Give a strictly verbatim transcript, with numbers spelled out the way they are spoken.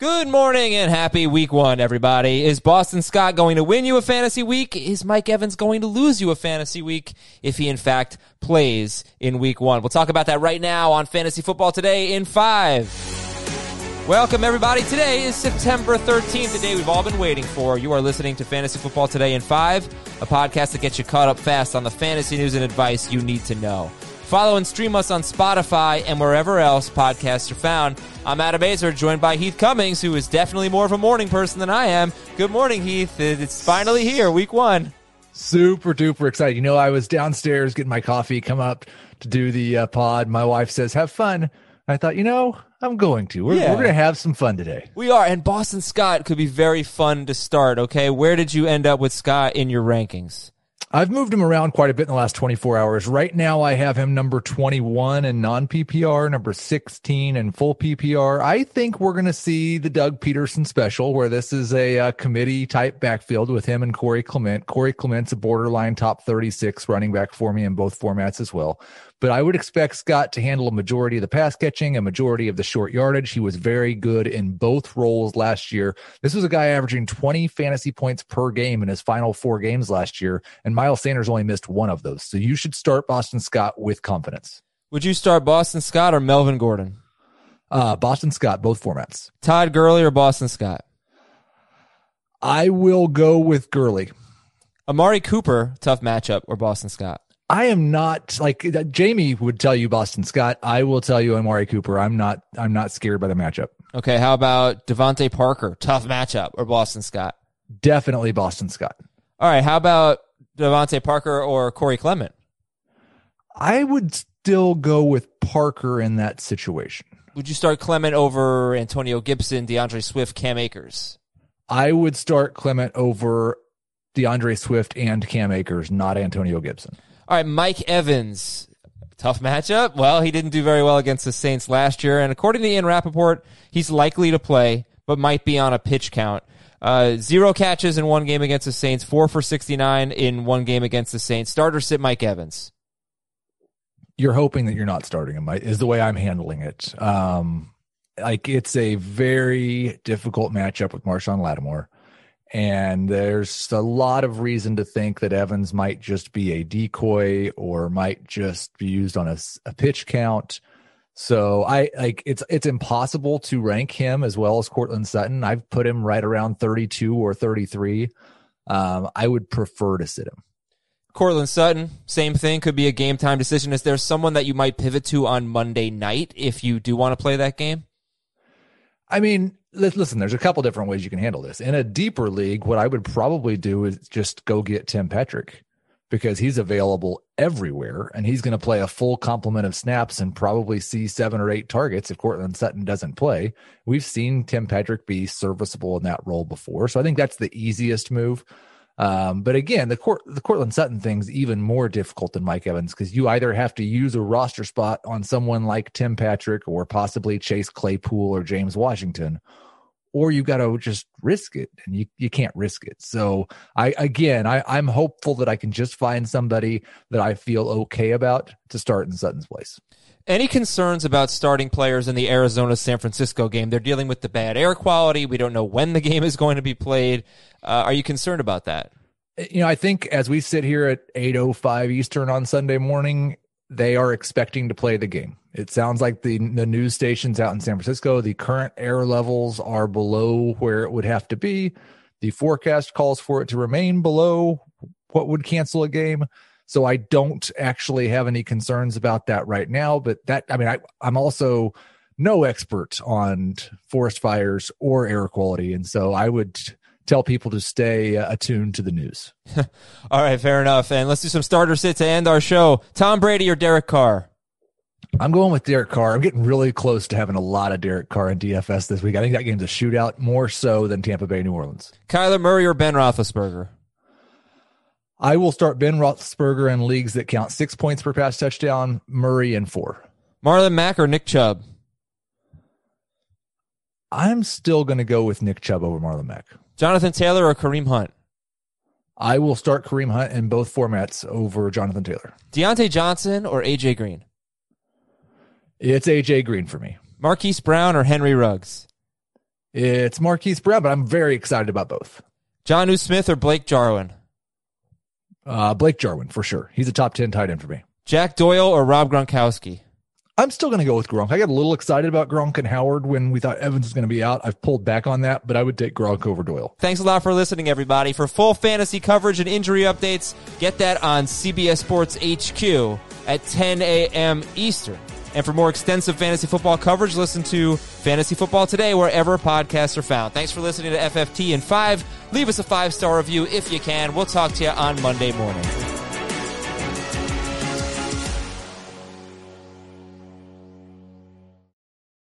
Good morning and happy week one, everybody. Is Boston Scott going to win you a fantasy week? Is Mike Evans going to lose you a fantasy week if he, in fact, plays in week one? We'll talk about that right now on Fantasy Football Today in five. Welcome, everybody. Today is September thirteenth, the day we've all been waiting for. You are listening to Fantasy Football Today in five, a podcast that gets you caught up fast on the fantasy news and advice you need to know. Follow and stream us on Spotify and wherever else podcasts are found. I'm Adam Azer, joined by Heath Cummings, who is definitely more of a morning person than I am. Good morning, Heath. It's finally here, week one. Super duper excited. You know, I was downstairs getting my coffee, come up to do the uh, pod. My wife says, have fun. I thought, you know, I'm going to. We're, yeah. we're going to have some fun today. We are, and Boston Scott could be very fun to start, okay? Where did you end up with Scott in your rankings? I've moved him around quite a bit in the last twenty-four hours. Right now, I have him number twenty-one in non-P P R, number sixteen in full P P R. I think we're going to see the Doug Peterson special, where this is a uh, committee-type backfield with him and Corey Clement. Corey Clement's a borderline top thirty-six running back for me in both formats as well. But I would expect Scott to handle a majority of the pass catching, a majority of the short yardage. He was very good in both roles last year. This was a guy averaging twenty fantasy points per game in his final four games last year, and Miles Sanders only missed one of those. So you should start Boston Scott with confidence. Would you start Boston Scott or Melvin Gordon? Uh, Boston Scott, both formats. Todd Gurley or Boston Scott? I will go with Gurley. Amari Cooper, tough matchup, or Boston Scott? I am not, like Jamie would tell you, Boston Scott. I will tell you Amari Cooper. I'm not I'm not scared by the matchup. Okay, how about Devontae Parker? Tough matchup, or Boston Scott? Definitely Boston Scott. All right, how about Devontae Parker or Corey Clement? I would still go with Parker in that situation. Would you start Clement over Antonio Gibson, DeAndre Swift, Cam Akers? I would start Clement over DeAndre Swift and Cam Akers, not Antonio Gibson. All right, Mike Evans, tough matchup. Well, he didn't do very well against the Saints last year, and according to Ian Rappaport, he's likely to play, but might be on a pitch count. Uh, zero catches in one game against the Saints, four for sixty-nine in one game against the Saints. Start or sit Mike Evans? You're hoping that you're not starting him, is the way I'm handling it. Um, like it's a very difficult matchup with Marshawn Lattimore. And there's a lot of reason to think that Evans might just be a decoy or might just be used on a, a pitch count. So I like it's it's impossible to rank him as well as Cortland Sutton. I've put him right around thirty-two or thirty-three. Um, I would prefer to sit him. Cortland Sutton, same thing, could be a game time decision. Is there someone that you might pivot to on Monday night if you do want to play that game? I mean, listen, there's a couple different ways you can handle this. In a deeper league, what I would probably do is just go get Tim Patrick because he's available everywhere, and he's going to play a full complement of snaps and probably see seven or eight targets if Cortland Sutton doesn't play. We've seen Tim Patrick be serviceable in that role before, so I think that's the easiest move. Um, but again, the, Cort- the Cortland Sutton thing's even more difficult than Mike Evans because you either have to use a roster spot on someone like Tim Patrick or possibly Chase Claypool or James Washington, or you got to just risk it, and you, you can't risk it. So I, again, I, I'm hopeful that I can just find somebody that I feel okay about to start in Sutton's place. Any concerns about starting players in the Arizona-San Francisco game? They're dealing with the bad air quality. We don't know when the game is going to be played. Uh, are you concerned about that? You know, I think as we sit here at eight oh five Eastern on Sunday morning, they are expecting to play the game. It sounds like the, the news stations out in San Francisco, the current air levels are below where it would have to be. The forecast calls for it to remain below what would cancel a game. So I don't actually have any concerns about that right now. But that, I mean, I, I'm also no expert on forest fires or air quality. And so I would tell people to stay uh, attuned to the news. All right, fair enough. And let's do some starter sit to end our show. Tom Brady or Derek Carr? I'm going with Derek Carr. I'm getting really close to having a lot of Derek Carr in D F S this week. I think that game's a shootout more so than Tampa Bay, New Orleans. Kyler Murray or Ben Roethlisberger? I will start Ben Roethlisberger in leagues that count six points per pass touchdown, Murray in four. Marlon Mack or Nick Chubb? I'm still going to go with Nick Chubb over Marlon Mack. Jonathan Taylor or Kareem Hunt? I will start Kareem Hunt in both formats over Jonathan Taylor. Deontay Johnson or A J. Green? It's A J. Green for me. Marquise Brown or Henry Ruggs? It's Marquise Brown, but I'm very excited about both. Jonnu Smith or Blake Jarwin? Uh, Blake Jarwin, for sure. He's a top ten tight end for me. Jack Doyle or Rob Gronkowski? I'm still going to go with Gronk. I got a little excited about Gronk and Howard when we thought Evans was going to be out. I've pulled back on that, but I would take Gronk over Doyle. Thanks a lot for listening, everybody. For full fantasy coverage and injury updates, get that on C B S Sports H Q at ten a.m. Eastern. And for more extensive fantasy football coverage, listen to Fantasy Football Today wherever podcasts are found. Thanks for listening to F F T in five. Leave us a five-star review if you can. We'll talk to you on Monday morning.